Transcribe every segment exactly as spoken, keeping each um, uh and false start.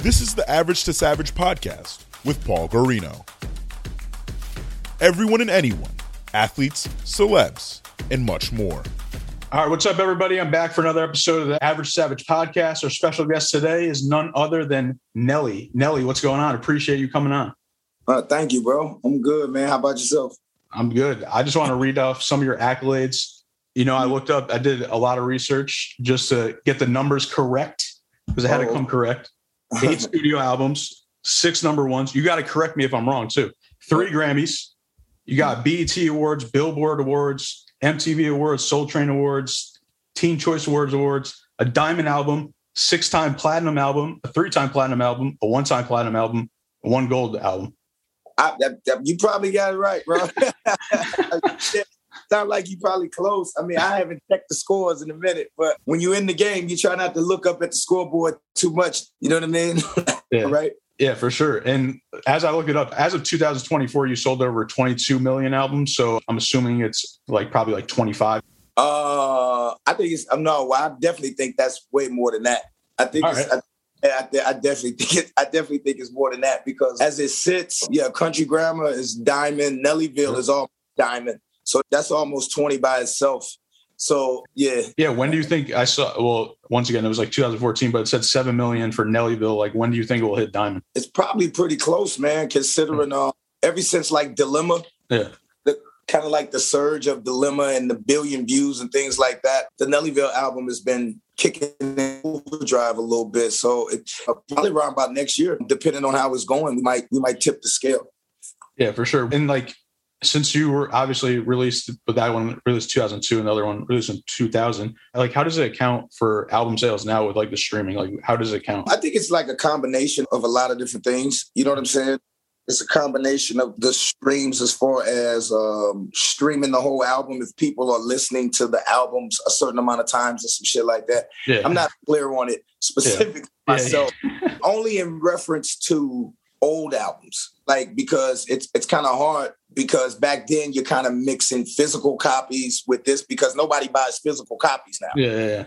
This is the Average to Savage podcast with Paul Garino. Everyone and anyone, athletes, celebs, and much more. All right, what's up, everybody? I'm back for another episode of the Average to Savage podcast. Our special guest today is none other than Nelly. Nelly, what's going on? Appreciate you coming on. Uh, thank you, bro. I'm good, man. How about yourself? I'm good. I just want to read off some of your accolades. You know, I looked up, I did a lot of research just to get the numbers correct. Because I had oh. to come correct. Eight studio albums, six number ones. You got to correct me if I'm wrong, too. Three Grammys. You got B E T Awards, Billboard Awards, M T V Awards, Soul Train Awards, Teen Choice Awards Awards, a Diamond album, six-time Platinum album, a three-time Platinum album, a one-time Platinum album, a one Gold album. I, that, that, you probably got it right, bro. Sound like you probably close. I mean, I haven't checked the scores in a minute, but when you're in the game, you try not to look up at the scoreboard too much. You know what I mean? Yeah. Right? Yeah, for sure. And as I look it up, as of two thousand twenty-four, you sold over twenty-two million albums. So I'm assuming it's like probably like twenty-five. Uh, I think it's, um, no, I definitely think that's way more than that. I think All it's, right. I, I, I definitely think it, I definitely think it's more than that because as it sits, yeah, Country Grammar is Diamond. Nellyville sure. is all Diamond. So that's almost twenty by itself. So, yeah. Yeah. When do you think I saw? Well, once again, it was like two thousand fourteen, but it said seven million for Nellyville. Like, when do you think it will hit Diamond? It's probably pretty close, man, considering mm-hmm. uh, ever since like Dilemma, yeah, the kind of like the surge of Dilemma and the billion views and things like that. The Nellyville album has been kicking in overdrive a little bit. So it's probably around about next year, depending on how it's going. We might we might tip the scale. Yeah, for sure. And like, since you were obviously released, but that one released two thousand two and the other one released in two thousand, like how does it account for album sales now with like the streaming? Like how does it count? I think it's like a combination of a lot of different things. You know what I'm saying? It's a combination of the streams as far as um, streaming the whole album. If people are listening to the albums a certain amount of times and some shit like that. Yeah. I'm not clear on it specifically yeah. myself, yeah. only in reference to old albums, like because it's it's kind of hard because back then you're kind of mixing physical copies with this because nobody buys physical copies now. Yeah, yeah, yeah.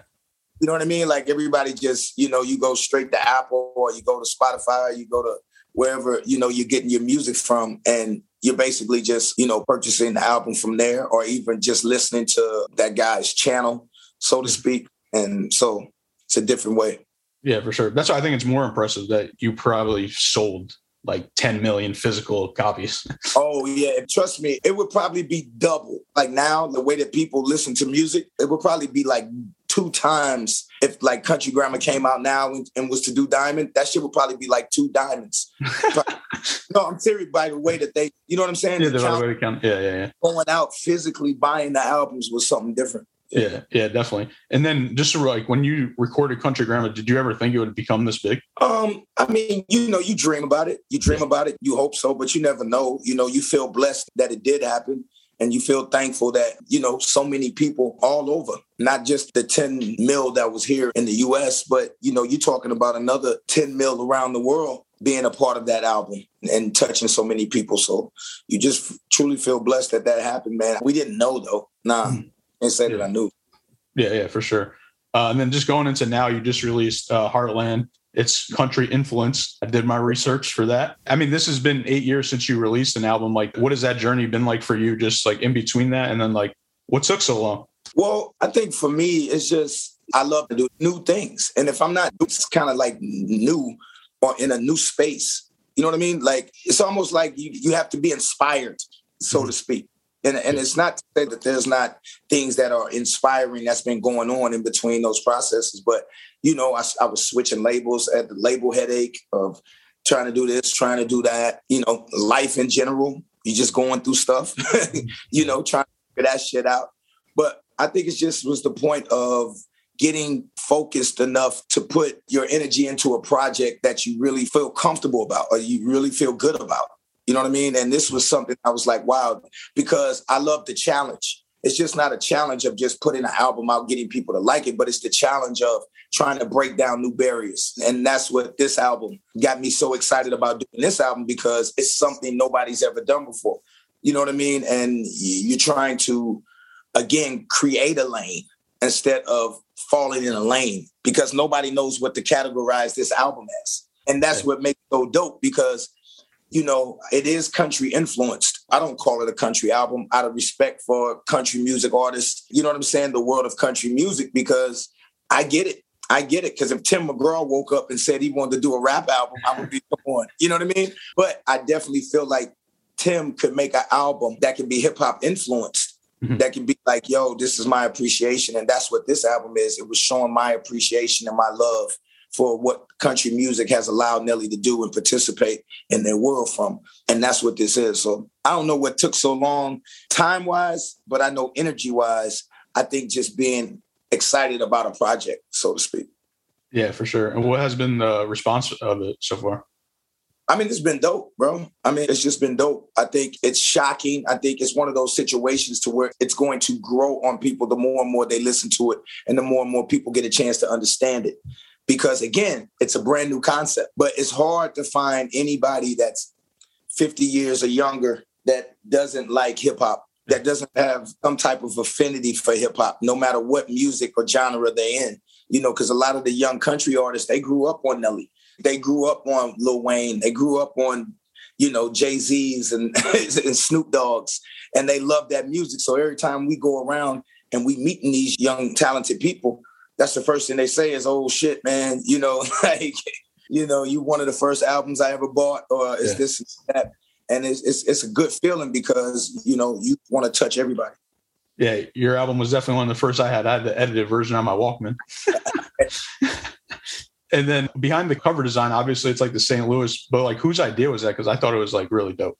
You know what I mean? Like everybody just, you know, you go straight to Apple or you go to Spotify, or you go to wherever, you know, you're getting your music from and you're basically just, you know, purchasing the album from there or even just listening to that guy's channel, so to speak. And so it's a different way. Yeah, for sure. That's why I think it's more impressive that you probably sold like ten million physical copies. Oh, yeah. Trust me, it would probably be double. Like now, the way that people listen to music, it would probably be like two times. If like Country Grammar came out now and, and was to do Diamond, that shit would probably be like two Diamonds. But, no, I'm serious by the way that they, you know what I'm saying? Yeah, the count, way to count. Yeah, yeah, yeah. Going out physically buying the albums was something different. Yeah, yeah, definitely. And then just like when you recorded Country Grammar, did you ever think it would become this big? Um, I mean, you know, you dream about it. You dream about it. You hope so, but you never know. You know, you feel blessed that it did happen. And you feel thankful that, you know, so many people all over, not just the ten mil that was here in the U S, but, you know, you're talking about another ten mil around the world being a part of that album and touching so many people. So you just truly feel blessed that that happened, man. We didn't know, though. Nah. Mm. And say yeah. that I knew. Yeah, yeah, for sure. Uh, and then just going into now, you just released uh, Heartland. It's country influence. I did my research for that. I mean, this has been eight years since you released an album. Like, what has that journey been like for you? Just like in between that, and then like, what took so long? Well, I think for me, it's just I love to do new things, and if I'm not, it's kind of like new or in a new space. You know what I mean? Like, it's almost like you you have to be inspired, so mm-hmm. to speak. And and it's not to say that there's not things that are inspiring that's been going on in between those processes. But, you know, I, I was switching labels at the label headache of trying to do this, trying to do that. You know, life in general, you're just going through stuff, you know, trying to figure that shit out. But I think it just was the point of getting focused enough to put your energy into a project that you really feel comfortable about or you really feel good about. You know what I mean? And this was something I was like, wow, because I love the challenge. It's just not a challenge of just putting an album out, getting people to like it, but it's the challenge of trying to break down new barriers. And that's what this album got me so excited about doing this album, because it's something nobody's ever done before. You know what I mean? And you're trying to, again, create a lane instead of falling in a lane, because nobody knows what to categorize this album as. And that's what makes it so dope, because, you know, it is country influenced. I don't call it a country album out of respect for country music artists. You know what I'm saying? The world of country music, because I get it. I get it. Because if Tim McGraw woke up and said he wanted to do a rap album, I would be the one. You know what I mean? But I definitely feel like Tim could make an album that can be hip hop influenced, mm-hmm. that can be like, yo, this is my appreciation. And that's what this album is. It was showing my appreciation and my love for what country music has allowed Nelly to do and participate in their world from. And that's what this is. So I don't know what took so long time-wise, but I know energy-wise, I think just being excited about a project, so to speak. Yeah, for sure. And what has been the response of it so far? I mean, it's been dope, bro. I mean, it's just been dope. I think it's shocking. I think it's one of those situations to where it's going to grow on people the more and more they listen to it and the more and more people get a chance to understand it. Because, again, it's a brand new concept, but it's hard to find anybody that's fifty years or younger that doesn't like hip hop, that doesn't have some type of affinity for hip hop, no matter what music or genre they're in. You know, because a lot of the young country artists, they grew up on Nelly. They grew up on Lil Wayne. They grew up on, you know, Jay-Z's and, and Snoop Dogg's, and they love that music. So every time we go around and we meeting these young, talented people, that's the first thing they say is, oh, shit, man, you know, like, you know, you one of the first albums I ever bought, or is yeah. this is that. And it's, it's it's a good feeling, because, you know, you want to touch everybody. Yeah, your album was definitely one of the first I had. I had the edited version on my Walkman. And then behind the cover design, obviously, it's like the Saint Louis, but like whose idea was that? Because I thought it was like really dope.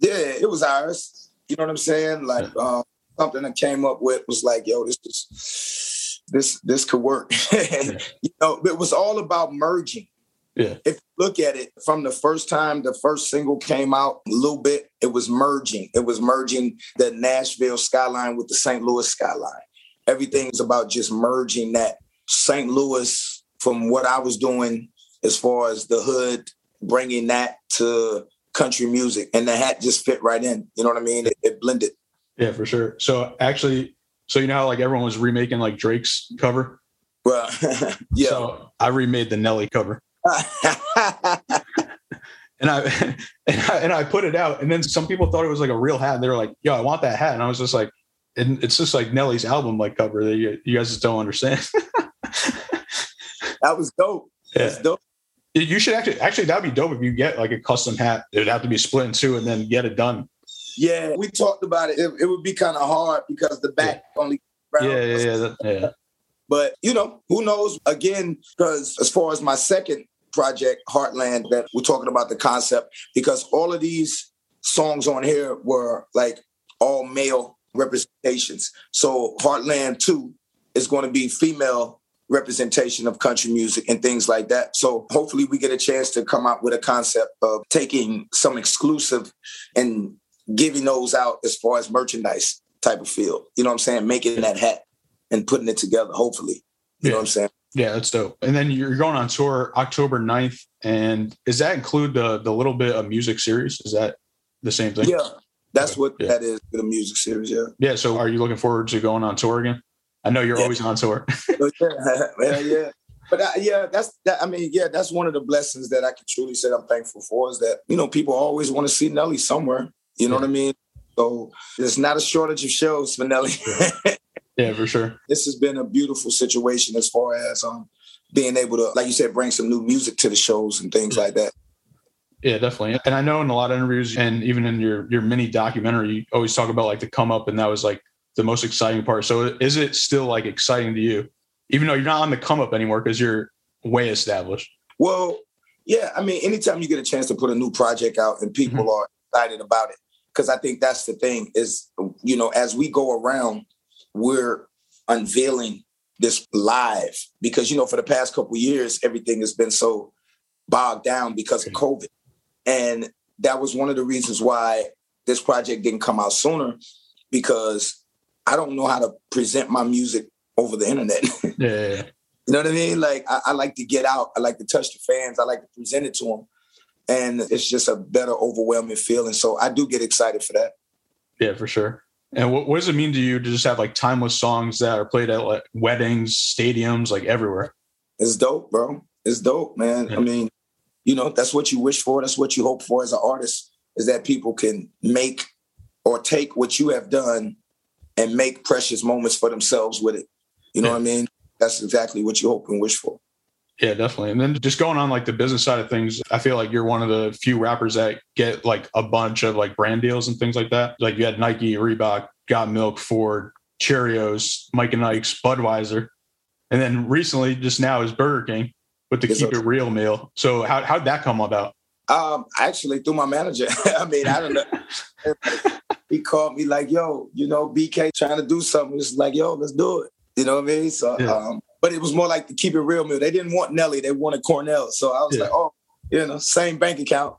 Yeah, it was ours. You know what I'm saying? Like yeah. um, something I came up with was like, yo, this is... This this could work. And, yeah. you know, it was all about merging. Yeah. If you look at it from the first time the first single came out, a little bit, it was merging. It was merging the Nashville skyline with the Saint Louis skyline. Everything's about just merging that Saint Louis from what I was doing as far as the hood, bringing that to country music. And the hat just fit right in. You know what I mean? It, it blended. Yeah, for sure. So actually... So, you know how like everyone was remaking like Drake's cover? Well, yeah. So I remade the Nelly cover. and, I, and I and I put it out. And then some people thought it was like a real hat. And they were like, yo, I want that hat. And I was just like, and it's just like Nelly's album like cover that you, you guys just don't understand. That was dope. Yeah. That's dope. You should actually, actually, that'd be dope if you get like a custom hat. It would have to be split in two and then get it done. Yeah, we talked about it. It, it would be kind of hard because the back yeah. only. Yeah, yeah, yeah, that, yeah. But, you know, who knows? Again, because as far as my second project, Heartland, that we're talking about the concept, because all of these songs on here were like all male representations. So Heartland two is going to be female representation of country music and things like that. So hopefully we get a chance to come out with a concept of taking some exclusive and giving those out as far as merchandise type of feel. You know what I'm saying? Making yeah. that hat and putting it together, hopefully. You yeah. know what I'm saying? Yeah, that's dope. And then you're going on tour October ninth. And does that include the the little bit of music series? Is that the same thing? Yeah, that's okay. what yeah. that is, the music series, yeah. Yeah, so are you looking forward to going on tour again? I know you're yeah. always on tour. yeah, yeah, yeah. But I, yeah, that's, that, I mean, yeah, that's one of the blessings that I can truly say I'm thankful for, is that, you know, people always want to see Nelly somewhere. You know yeah. what I mean? So there's not a shortage of shows for Nelly. Yeah, for sure. This has been a beautiful situation as far as um, being able to, like you said, bring some new music to the shows and things yeah. like that. Yeah, definitely. And I know in a lot of interviews and even in your, your mini documentary, you always talk about like the come up, and that was like the most exciting part. So is it still like exciting to you, even though you're not on the come up anymore because you're way established? Well, yeah. I mean, anytime you get a chance to put a new project out and people mm-hmm. are excited about it, because I think that's the thing is, you know, as we go around, we're unveiling this live, because, you know, for the past couple of years, everything has been so bogged down because of COVID. And that was one of the reasons why this project didn't come out sooner, because I don't know how to present my music over the internet. Yeah. You know what I mean? Like, I, I like to get out. I like to touch the fans. I like to present it to them. And it's just a better overwhelming feeling. So I do get excited for that. Yeah, for sure. And what, what does it mean to you to just have like timeless songs that are played at like weddings, stadiums, like everywhere? It's dope, bro. It's dope, man. Yeah. I mean, you know, that's what you wish for. That's what you hope for as an artist, is that people can make or take what you have done and make precious moments for themselves with it. You know yeah. what I mean? That's exactly what you hope and wish for. Yeah, definitely. And then just going on like the business side of things, I feel like you're one of the few rappers that get like a bunch of like brand deals and things like that. Like you had Nike, Reebok, Got Milk, Ford, Cheerios, Mike and Ike's, Budweiser. And then recently, just now, is Burger King with the it's Keep It Real Meal. So how, how'd that come about? Um, actually, through my manager. I mean, I don't know. He called me like, yo, you know, B K trying to do something. It's like, yo, let's do it. You know what I mean? So, yeah. um, but it was more like the Keep It Real Meal. They didn't want Nelly. They wanted Cornell. So I was yeah. like, oh, you know, same bank account.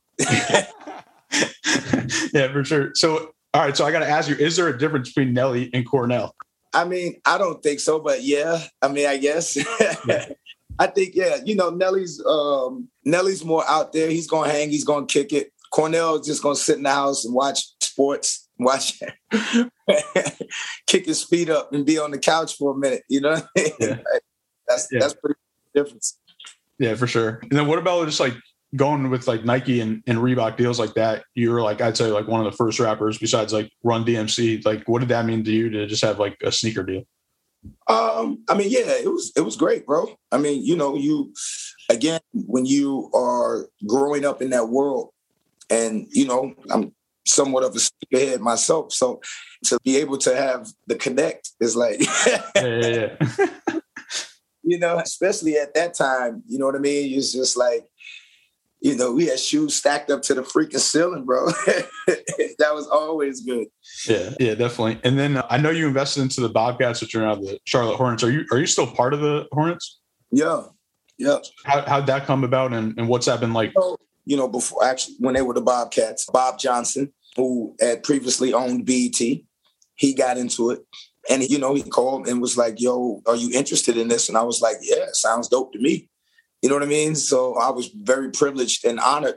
Yeah, for sure. So, all right. So I got to ask you, is there a difference between Nelly and Cornell? I mean, I don't think so, but yeah, I mean, I guess. yeah. I think, yeah, you know, Nelly's, um, Nelly's more out there. He's going to hang. He's going to kick it. Cornell's just going to sit in the house and watch sports, watch kick his feet up and be on the couch for a minute. You know what I mean? Yeah. That's yeah. that's pretty much the difference. Yeah, for sure. And then what about just like going with like Nike and, and Reebok deals like that? You were like, I'd say like one of the first rappers besides like Run D M C. Like, what did that mean to you to just have like a sneaker deal? Um, I mean, yeah, it was it was great, bro. I mean, you know, you again, when you are growing up in that world, and you know, I'm somewhat of a sneakerhead myself, so to be able to have the connect is like, yeah, yeah, yeah. You know, especially at that time, you know what I mean? It's just like, you know, we had shoes stacked up to the freaking ceiling, bro. That was always good. Yeah, yeah, definitely. And then uh, I know you invested into the Bobcats, which are now the Charlotte Hornets. Are you are you still part of the Hornets? Yeah, yeah. How, how'd that come about, and, and what's that been like? So, you know, before actually when they were the Bobcats, Bob Johnson, who had previously owned B E T, he got into it. And, you know, he called and was like, yo, are you interested in this? And I was like, yeah, sounds dope to me. You know what I mean? So I was very privileged and honored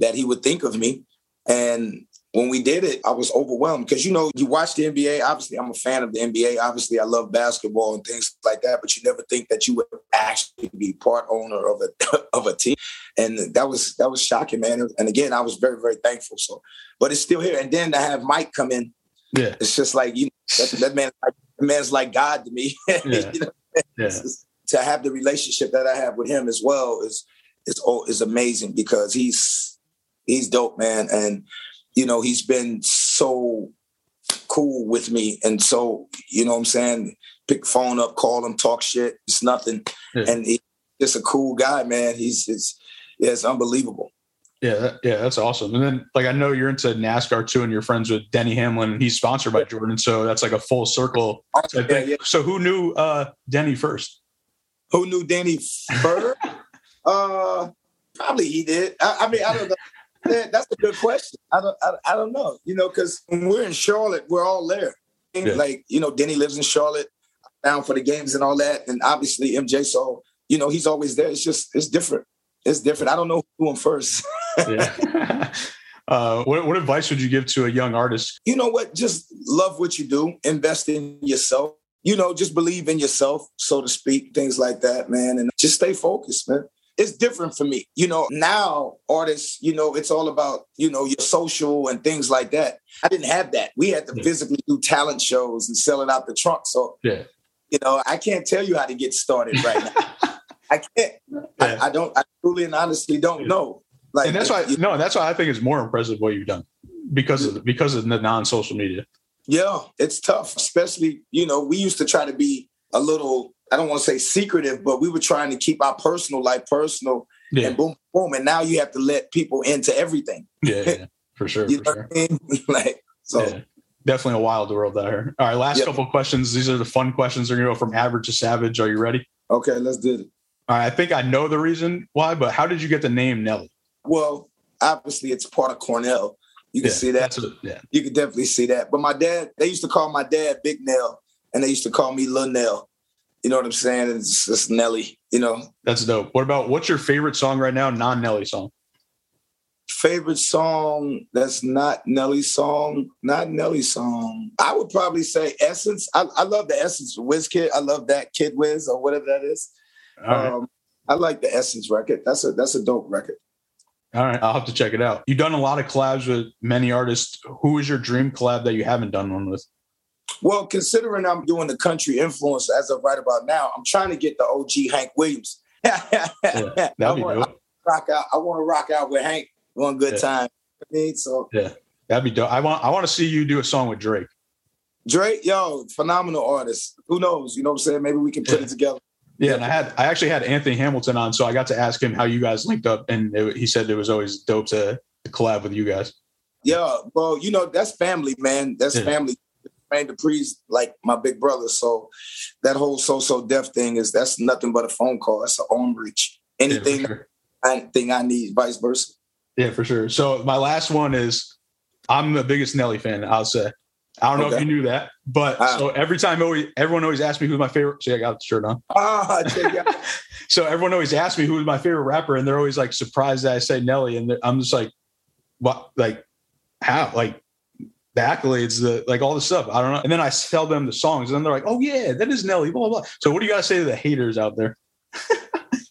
that he would think of me. And when we did it, I was overwhelmed because, you know, you watch the N B A. Obviously, I'm a fan of the N B A. Obviously, I love basketball and things like that. But you never think that you would actually be part owner of a of a team. And that was that was shocking, man. And again, I was very, very thankful. So, but it's still here. And then to have Mike come in. Yeah, it's just like, you know, that, that man, like, that man's like God to me. Yeah. You know? Yeah. Just, to have the relationship that I have with him as well is is is amazing because he's he's dope, man, and you know he's been so cool with me, and so you know what I'm saying, pick the phone up, call him, talk shit, it's nothing, yeah. And he's just a cool guy, man. He's just yeah, it's unbelievable. Yeah, that, yeah, that's awesome. And then, like, I know you're into NASCAR too, and you're friends with Denny Hamlin, and he's sponsored by Jordan, so that's like a full circle. Yeah, yeah. So, who knew uh, Denny first? Who knew Denny first? uh, probably he did. I, I mean, I don't know. That's a good question. I don't, I, I don't know. You know, because when we're in Charlotte, we're all there. Yeah. Like, you know, Denny lives in Charlotte, down for the games and all that, and obviously M J. So, you know, he's always there. It's just, it's different. It's different. I don't know who I'm first. Yeah. uh, what, what advice would you give to a young artist? You know what? Just love what you do. Invest in yourself. You know, just believe in yourself, so to speak. Things like that, man. And just stay focused, man. It's different for me. You know, now artists, you know, it's all about, you know, your social and things like that. I didn't have that. We had to yeah. physically do talent shows and sell it out the trunk. So, yeah. you know, I can't tell you how to get started right now. I can't. Yeah. I, I don't. I truly and honestly don't yeah. know. Like, and that's why. You, no, that's why I think it's more impressive what you've done because of because of the non-social media. Yeah, it's tough. Especially, you know, we used to try to be a little. I don't want to say secretive, but we were trying to keep our personal life personal. Yeah. And boom, boom, and now you have to let people into everything. Yeah, yeah for sure. You for know sure. What I mean? Like so. Yeah. definitely a wild world out here. All right, last yep. couple of questions. These are the fun questions. We're going to go from average to savage. Are you ready? Okay, let's do it. All right, I think I know the reason why, but how did you get the name Nelly? Well, obviously it's part of Cornell. You can yeah, see that. A, yeah. You can definitely see that. But my dad, they used to call my dad Big Nell, and they used to call me Lil Nell. You know what I'm saying? It's, it's Nelly, you know. That's dope. What about, what's your favorite song right now, non-Nelly song? Favorite song that's not Nelly's song, not Nelly's song. I would probably say Essence. I, I love the Essence Wizkid. I love that Kid Wiz or whatever that is. Right. Um, I like the Essence record. That's a that's a dope record. All right, I'll have to check it out. You've done a lot of collabs with many artists. Who is your dream collab that you haven't done one with? Well, considering I'm doing the country influence as of right about now, I'm trying to get the O G Hank Williams. yeah, that'd I be wanna, dope. I rock out. I want to rock out with Hank. One good yeah. time. I mean, so yeah, that'd be dope. I want I want to see you do a song with Drake. Drake, yo, phenomenal artist. Who knows? You know what I'm saying? Maybe we can put yeah. it together. Yeah, yeah, and I had I actually had Anthony Hamilton on, so I got to ask him how you guys linked up, and it, he said it was always dope to, to collab with you guys. Yeah, well, you know that's family, man. That's yeah. family. Frank Dupree's like my big brother, so that whole So So Def thing is that's nothing but a phone call. That's an arm reach. Anything, yeah, sure. anything I need, vice versa. Yeah, for sure. So my last one is I'm the biggest Nelly fan, I'll say. I don't know okay. if you knew that, but uh, so every time always, everyone always asks me who's my favorite. See, I got the shirt on. Uh, so everyone always asks me who's my favorite rapper, and they're always like surprised that I say Nelly. And I'm just like, what? Like, how? Like the accolades, the like all this stuff. I don't know. And then I tell them the songs, and then they're like, oh, yeah, that is Nelly, blah, blah, blah. So what do you guys say to the haters out there?